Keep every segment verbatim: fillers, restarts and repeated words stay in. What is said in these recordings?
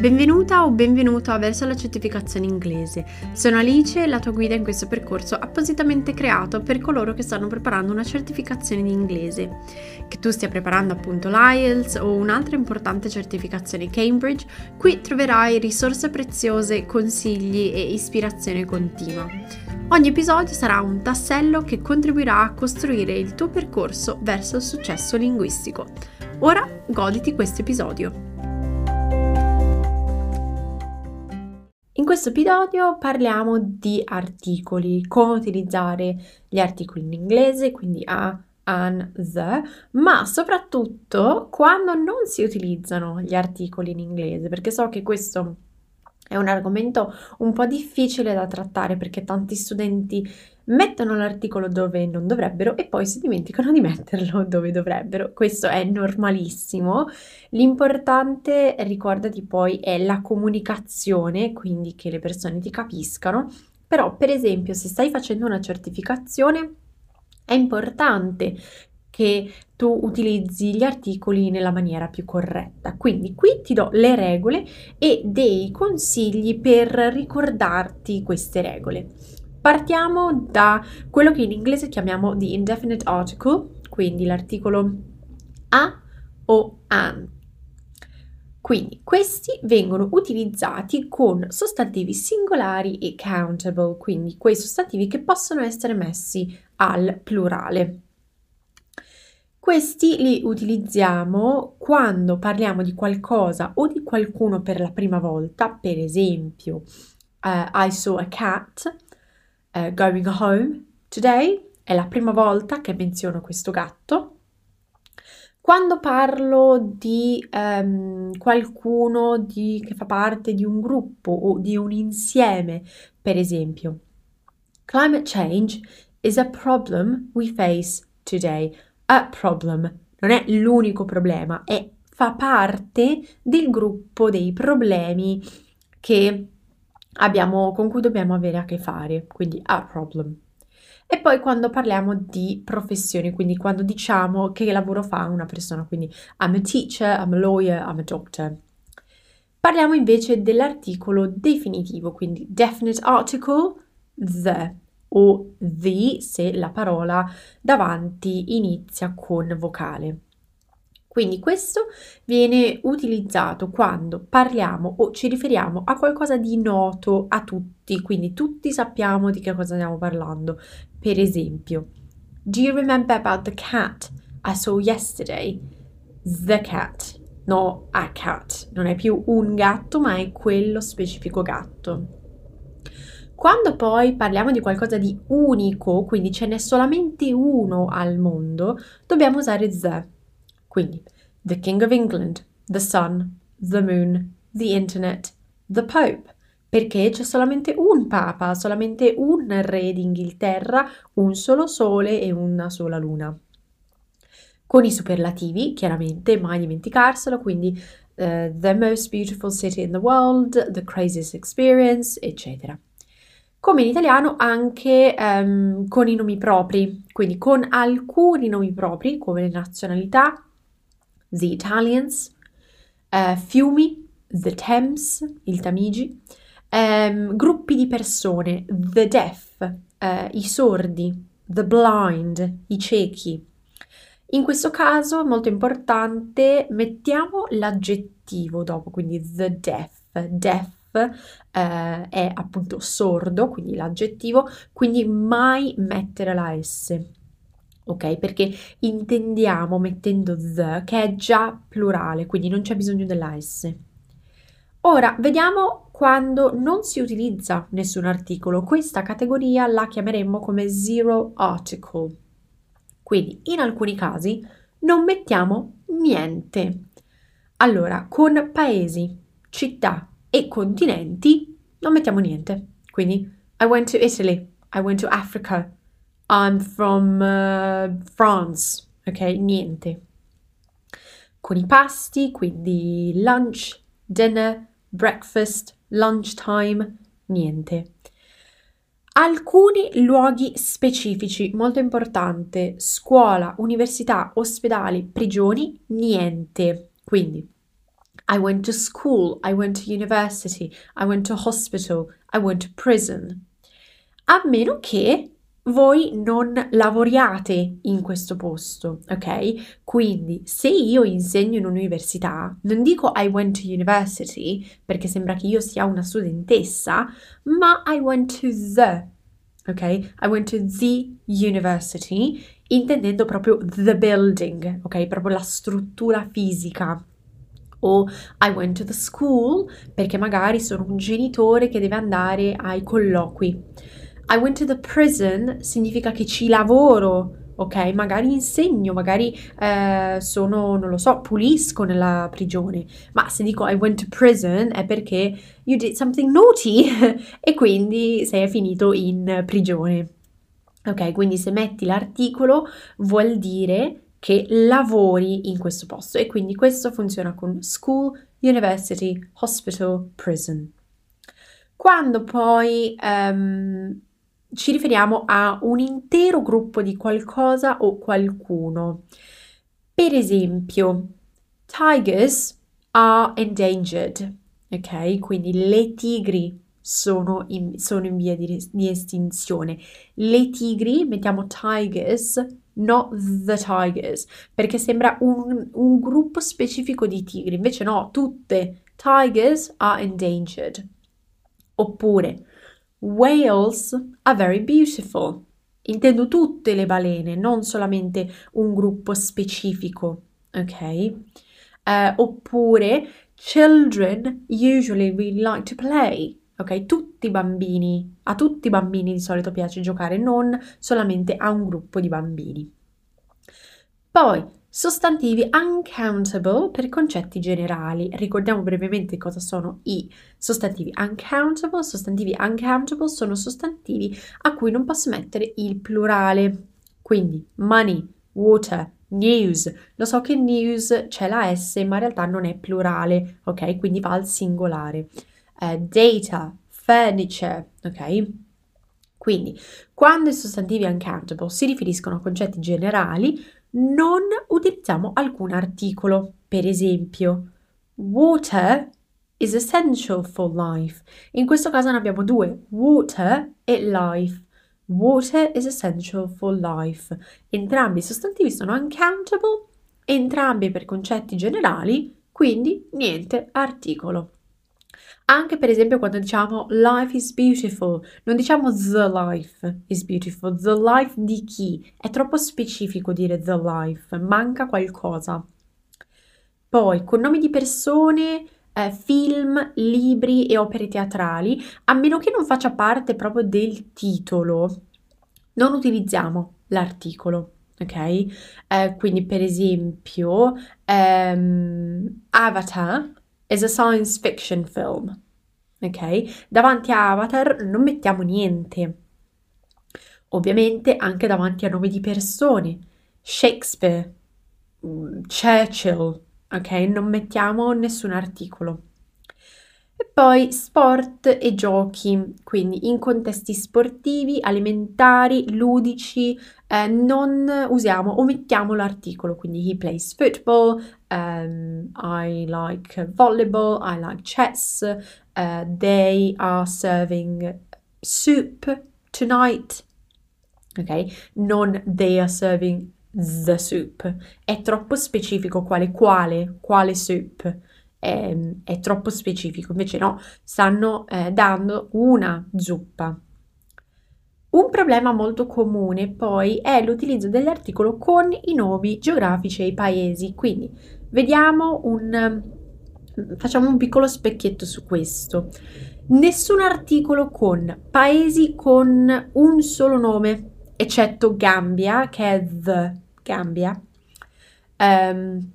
Benvenuta o benvenuto a Verso la certificazione inglese. Sono Alice, la tua guida in questo percorso appositamente creato per coloro che stanno preparando una certificazione di inglese. Che tu stia preparando appunto l'I E L T S o un'altra importante certificazione Cambridge, qui troverai risorse preziose, consigli e ispirazione continua. Ogni episodio sarà un tassello che contribuirà a costruire il tuo percorso verso il successo linguistico. Ora goditi questo episodio. In questo episodio parliamo di articoli, come utilizzare gli articoli in inglese, quindi a, an, the, ma soprattutto quando non si utilizzano gli articoli in inglese, perché so che questo è un argomento un po' difficile da trattare perché tanti studenti mettono l'articolo dove non dovrebbero e poi si dimenticano di metterlo dove dovrebbero. Questo è normalissimo. L'importante, ricordati poi, è la comunicazione, quindi che le persone ti capiscano. Però, per esempio, se stai facendo una certificazione, è importante che tu utilizzi gli articoli nella maniera più corretta. Quindi qui ti do le regole e dei consigli per ricordarti queste regole. Partiamo da quello che in inglese chiamiamo the indefinite article, quindi l'articolo a o an. Quindi questi vengono utilizzati con sostantivi singolari e countable, quindi quei sostantivi che possono essere messi al plurale. Questi li utilizziamo quando parliamo di qualcosa o di qualcuno per la prima volta, per esempio uh, I saw a cat uh, going home today, è la prima volta che menziono questo gatto. Quando parlo di um, qualcuno di, che fa parte di un gruppo o di un insieme, per esempio Climate change is a problem we face today. A problem non è l'unico problema, è, fa parte del gruppo dei problemi che abbiamo, con cui dobbiamo avere a che fare, quindi a problem. E poi quando parliamo di professioni, quindi quando diciamo che lavoro fa una persona, quindi I'm a teacher, I'm a lawyer, I'm a doctor. Parliamo invece dell'articolo definitivo, quindi definite article, the, o the se la parola davanti inizia con vocale. Quindi questo viene utilizzato quando parliamo o ci riferiamo a qualcosa di noto a tutti, quindi tutti sappiamo di che cosa stiamo parlando. Per esempio, do you remember about the cat I saw yesterday? The cat, no a cat, non è più un gatto ma è quello specifico gatto. Quando poi parliamo di qualcosa di unico, quindi ce n'è solamente uno al mondo, dobbiamo usare the. Quindi, the King of England, the Sun, the Moon, the Internet, the Pope. Perché c'è solamente un Papa, solamente un re d'Inghilterra, un solo sole e una sola luna. Con i superlativi, chiaramente, mai dimenticarselo, quindi uh, the most beautiful city in the world, the craziest experience, eccetera. Come in italiano anche um, con i nomi propri, quindi con alcuni nomi propri come le nazionalità, the Italians, uh, fiumi, the Thames, il Tamigi, um, gruppi di persone, the deaf, uh, i sordi, the blind, i ciechi. In questo caso è molto importante, mettiamo l'aggettivo dopo, quindi the deaf, deaf. Uh, è appunto sordo, quindi l'aggettivo, quindi mai mettere la S, ok? Perché intendiamo mettendo the che è già plurale, quindi non c'è bisogno della S. Ora vediamo quando non si utilizza nessun articolo. Questa categoria la chiameremmo come zero article, quindi in alcuni casi non mettiamo niente. Allora, con paesi, città e continenti non mettiamo niente, quindi I went to Italy, I went to Africa, I'm from uh, France, ok? Niente. Con i pasti, quindi lunch, dinner, breakfast, lunchtime, niente. Alcuni luoghi specifici, molto importante, scuola, università, ospedali, prigioni, niente. Quindi I went to school, I went to university, I went to hospital, I went to prison. A meno che voi non lavoriate in questo posto, ok? Quindi se io insegno in un'università, non dico I went to university, perché sembra che io sia una studentessa, ma I went to the, ok? I went to the university, intendendo proprio the building, ok? Proprio la struttura fisica. O I went to the school, perché magari sono un genitore che deve andare ai colloqui. I went to the prison significa che ci lavoro, ok? Magari insegno, magari eh, sono, non lo so, pulisco nella prigione. Ma se dico I went to prison è perché you did something naughty e quindi sei finito in prigione. Ok, quindi se metti l'articolo vuol dire che lavori in questo posto e quindi questo funziona con school, university, hospital, prison. Quando poi um, ci riferiamo a un intero gruppo di qualcosa o qualcuno, per esempio, tigers are endangered, ok? Quindi le tigri sono in, sono in via di, di estinzione. Le tigri, mettiamo tigers, not the tigers, perché sembra un, un gruppo specifico di tigri, invece no, tutte. Tigers are endangered. Oppure, whales are very beautiful. Intendo tutte le balene, non solamente un gruppo specifico, ok? Uh, oppure, children usually really like to play. Ok, tutti i bambini, a tutti i bambini di solito piace giocare, non solamente a un gruppo di bambini. Poi, sostantivi uncountable per concetti generali. Ricordiamo brevemente cosa sono i sostantivi uncountable. Sostantivi uncountable sono sostantivi a cui non posso mettere il plurale. Quindi, money, water, news. Lo so che news c'è la S, ma in realtà non è plurale, ok? Quindi va al singolare. Uh, data, furniture, ok? Quindi, quando i sostantivi uncountable si riferiscono a concetti generali, non utilizziamo alcun articolo. Per esempio, water is essential for life. In questo caso ne abbiamo due, water e life. Water is essential for life. Entrambi i sostantivi sono uncountable, entrambi per concetti generali, quindi niente articolo. Anche per esempio quando diciamo life is beautiful, non diciamo the life is beautiful, the life di chi? È troppo specifico dire the life, manca qualcosa. Poi con nomi di persone, eh, film, libri e opere teatrali, a meno che non faccia parte proprio del titolo, non utilizziamo l'articolo. Ok, eh, quindi per esempio ehm, Avatar is a science fiction film, ok? Davanti a Avatar non mettiamo niente. Ovviamente anche davanti a nomi di persone. Shakespeare, Churchill, ok? Non mettiamo nessun articolo. E poi sport e giochi, quindi in contesti sportivi, alimentari, ludici, eh, non usiamo, omettiamo l'articolo, quindi he plays football, um, I like volleyball, I like chess, uh, they are serving soup tonight, ok? Non they are serving the soup, è troppo specifico quale, quale, quale soup. È, è troppo specifico, invece no, stanno eh, dando una zuppa. Un problema molto comune poi è l'utilizzo dell'articolo con i nomi geografici e i paesi, quindi vediamo un facciamo un piccolo specchietto su questo. Nessun articolo con paesi con un solo nome, eccetto Gambia, che è the Gambia. Um,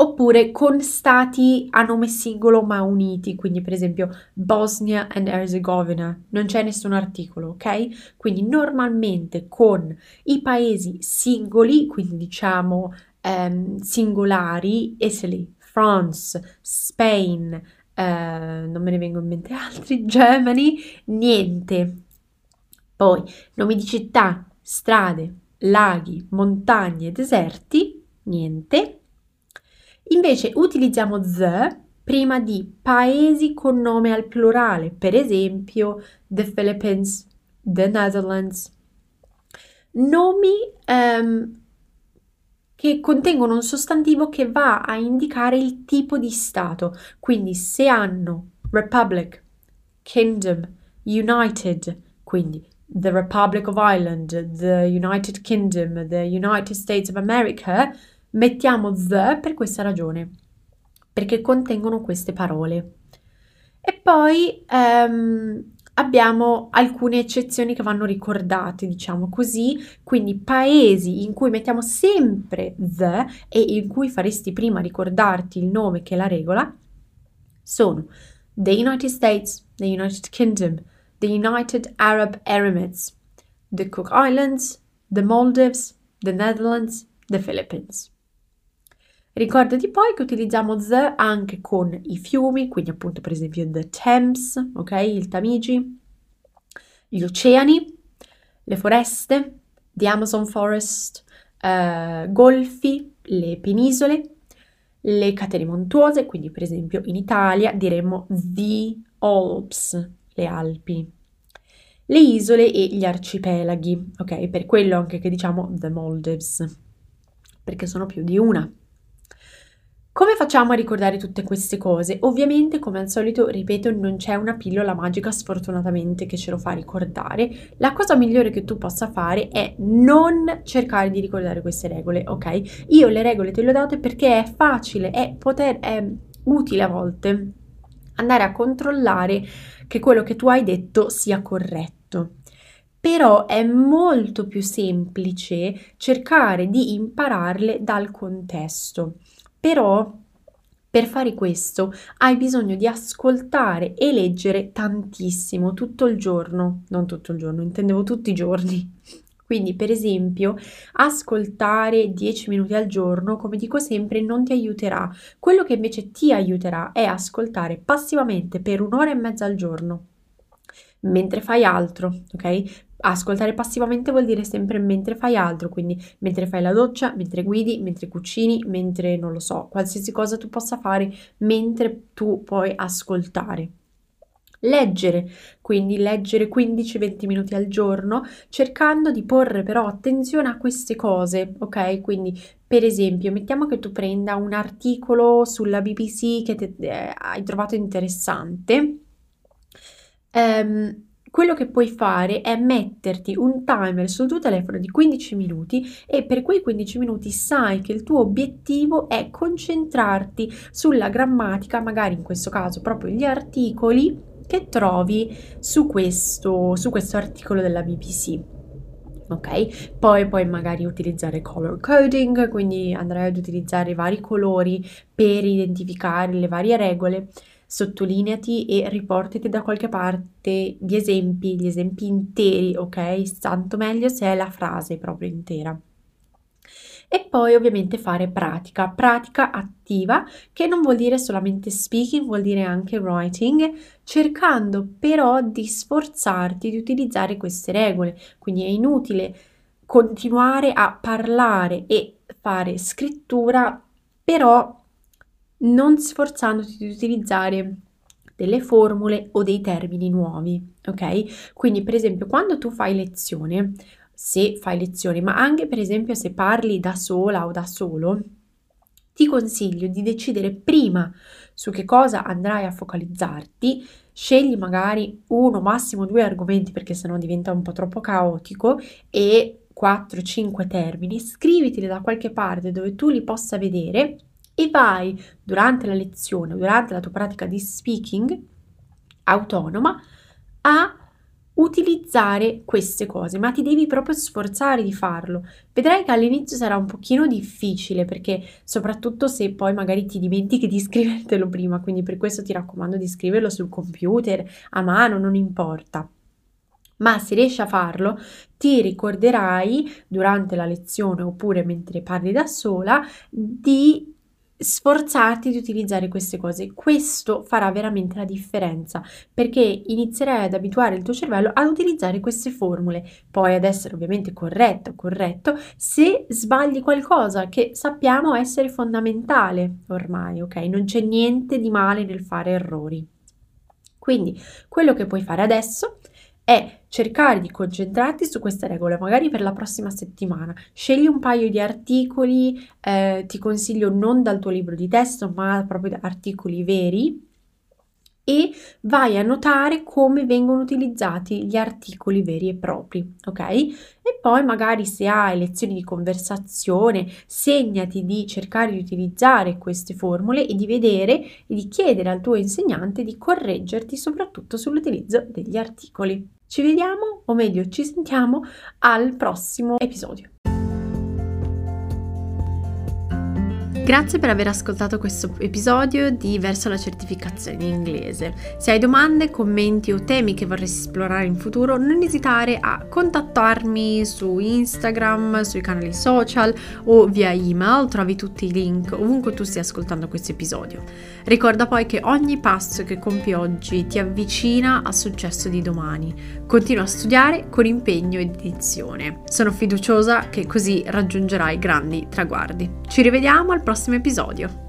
Oppure con stati a nome singolo ma uniti, quindi per esempio Bosnia and Herzegovina, non c'è nessun articolo, ok? Quindi normalmente con i paesi singoli, quindi diciamo um, singolari, Italy, France, Spain, uh, non me ne vengono in mente altri, Germany, niente. Poi nomi di città, strade, laghi, montagne, deserti, niente. Invece utilizziamo the prima di paesi con nome al plurale, per esempio the Philippines, the Netherlands. Nomi ehm, che contengono un sostantivo che va a indicare il tipo di stato. Quindi se hanno Republic, Kingdom, United, quindi the Republic of Ireland, the United Kingdom, the United States of America, mettiamo the per questa ragione, perché contengono queste parole. E poi ehm, abbiamo alcune eccezioni che vanno ricordate, diciamo così, quindi paesi in cui mettiamo sempre the e in cui faresti prima ricordarti il nome che è la regola, sono the United States, the United Kingdom, the United Arab Emirates, the Cook Islands, the Maldives, the Netherlands, the Philippines. Ricordati poi che utilizziamo the anche con i fiumi, quindi appunto per esempio the Thames, ok, il Tamigi, gli oceani, le foreste, the Amazon Forest, eh, golfi, le penisole, le catene montuose, quindi per esempio in Italia diremmo the Alps, le Alpi, le isole e gli arcipelaghi, ok, per quello anche che diciamo the Maldives, perché sono più di una. Come facciamo a ricordare tutte queste cose? Ovviamente, come al solito, ripeto, non c'è una pillola magica sfortunatamente che ce lo fa ricordare. La cosa migliore che tu possa fare è non cercare di ricordare queste regole, ok? Io le regole te le ho date perché è facile, è, poter, è utile a volte andare a controllare che quello che tu hai detto sia corretto. Però è molto più semplice cercare di impararle dal contesto. Però per fare questo hai bisogno di ascoltare e leggere tantissimo, tutto il giorno, non tutto il giorno, intendevo tutti i giorni. Quindi per esempio ascoltare dieci minuti al giorno, come dico sempre, non ti aiuterà. Quello che invece ti aiuterà è ascoltare passivamente per un'ora e mezza al giorno, mentre fai altro, ok? Ascoltare passivamente vuol dire sempre mentre fai altro, quindi mentre fai la doccia, mentre guidi, mentre cucini, mentre non lo so, qualsiasi cosa tu possa fare mentre tu puoi ascoltare. Leggere, quindi leggere quindici venti minuti al giorno, cercando di porre però attenzione a queste cose, ok? Quindi per esempio, mettiamo che tu prenda un articolo sulla B B C che te, eh, hai trovato interessante. Um, Quello che puoi fare è metterti un timer sul tuo telefono di quindici minuti e per quei quindici minuti sai che il tuo obiettivo è concentrarti sulla grammatica, magari in questo caso proprio gli articoli che trovi su questo, su questo articolo della B B C. Ok? Poi puoi magari utilizzare color coding, quindi andrai ad utilizzare vari colori per identificare le varie regole. Sottolineati e riportati da qualche parte gli esempi, gli esempi interi, ok? Tanto meglio se è la frase proprio intera. E poi ovviamente fare pratica, pratica attiva, che non vuol dire solamente speaking, vuol dire anche writing, cercando però di sforzarti di utilizzare queste regole. Quindi è inutile continuare a parlare e fare scrittura, però non sforzandoti di utilizzare delle formule o dei termini nuovi, ok? Quindi per esempio quando tu fai lezione, se fai lezione, ma anche per esempio se parli da sola o da solo, ti consiglio di decidere prima su che cosa andrai a focalizzarti, scegli magari uno, massimo due argomenti perché sennò diventa un po' troppo caotico e quattro cinque termini, scriviteli da qualche parte dove tu li possa vedere e vai durante la lezione, durante la tua pratica di speaking autonoma a utilizzare queste cose, ma ti devi proprio sforzare di farlo. Vedrai che all'inizio sarà un pochino difficile, perché soprattutto se poi magari ti dimentichi di scrivertelo prima, quindi per questo ti raccomando di scriverlo sul computer, a mano, non importa. Ma se riesci a farlo, ti ricorderai durante la lezione oppure mentre parli da sola di sforzarti di utilizzare queste cose. Questo farà veramente la differenza, perché inizierai ad abituare il tuo cervello ad utilizzare queste formule, poi ad essere ovviamente corretto, corretto, se sbagli qualcosa che sappiamo essere fondamentale ormai, ok? Non c'è niente di male nel fare errori. Quindi quello che puoi fare adesso è cercare di concentrarti su queste regole, magari per la prossima settimana. Scegli un paio di articoli, eh, ti consiglio non dal tuo libro di testo, ma proprio da articoli veri, e vai a notare come vengono utilizzati gli articoli veri e propri, ok? E poi magari se hai lezioni di conversazione, segnati di cercare di utilizzare queste formule e di vedere e di chiedere al tuo insegnante di correggerti soprattutto sull'utilizzo degli articoli. Ci vediamo, o meglio ci sentiamo, al prossimo episodio. Grazie per aver ascoltato questo episodio di Verso la certificazione in inglese. Se hai domande, commenti o temi che vorresti esplorare in futuro, non esitare a contattarmi su Instagram, sui canali social o via email, trovi tutti i link ovunque tu stia ascoltando questo episodio. Ricorda poi che ogni passo che compi oggi ti avvicina al successo di domani. Continua a studiare con impegno e dedizione. Sono fiduciosa che così raggiungerai grandi traguardi. Ci rivediamo al prossimo episodio.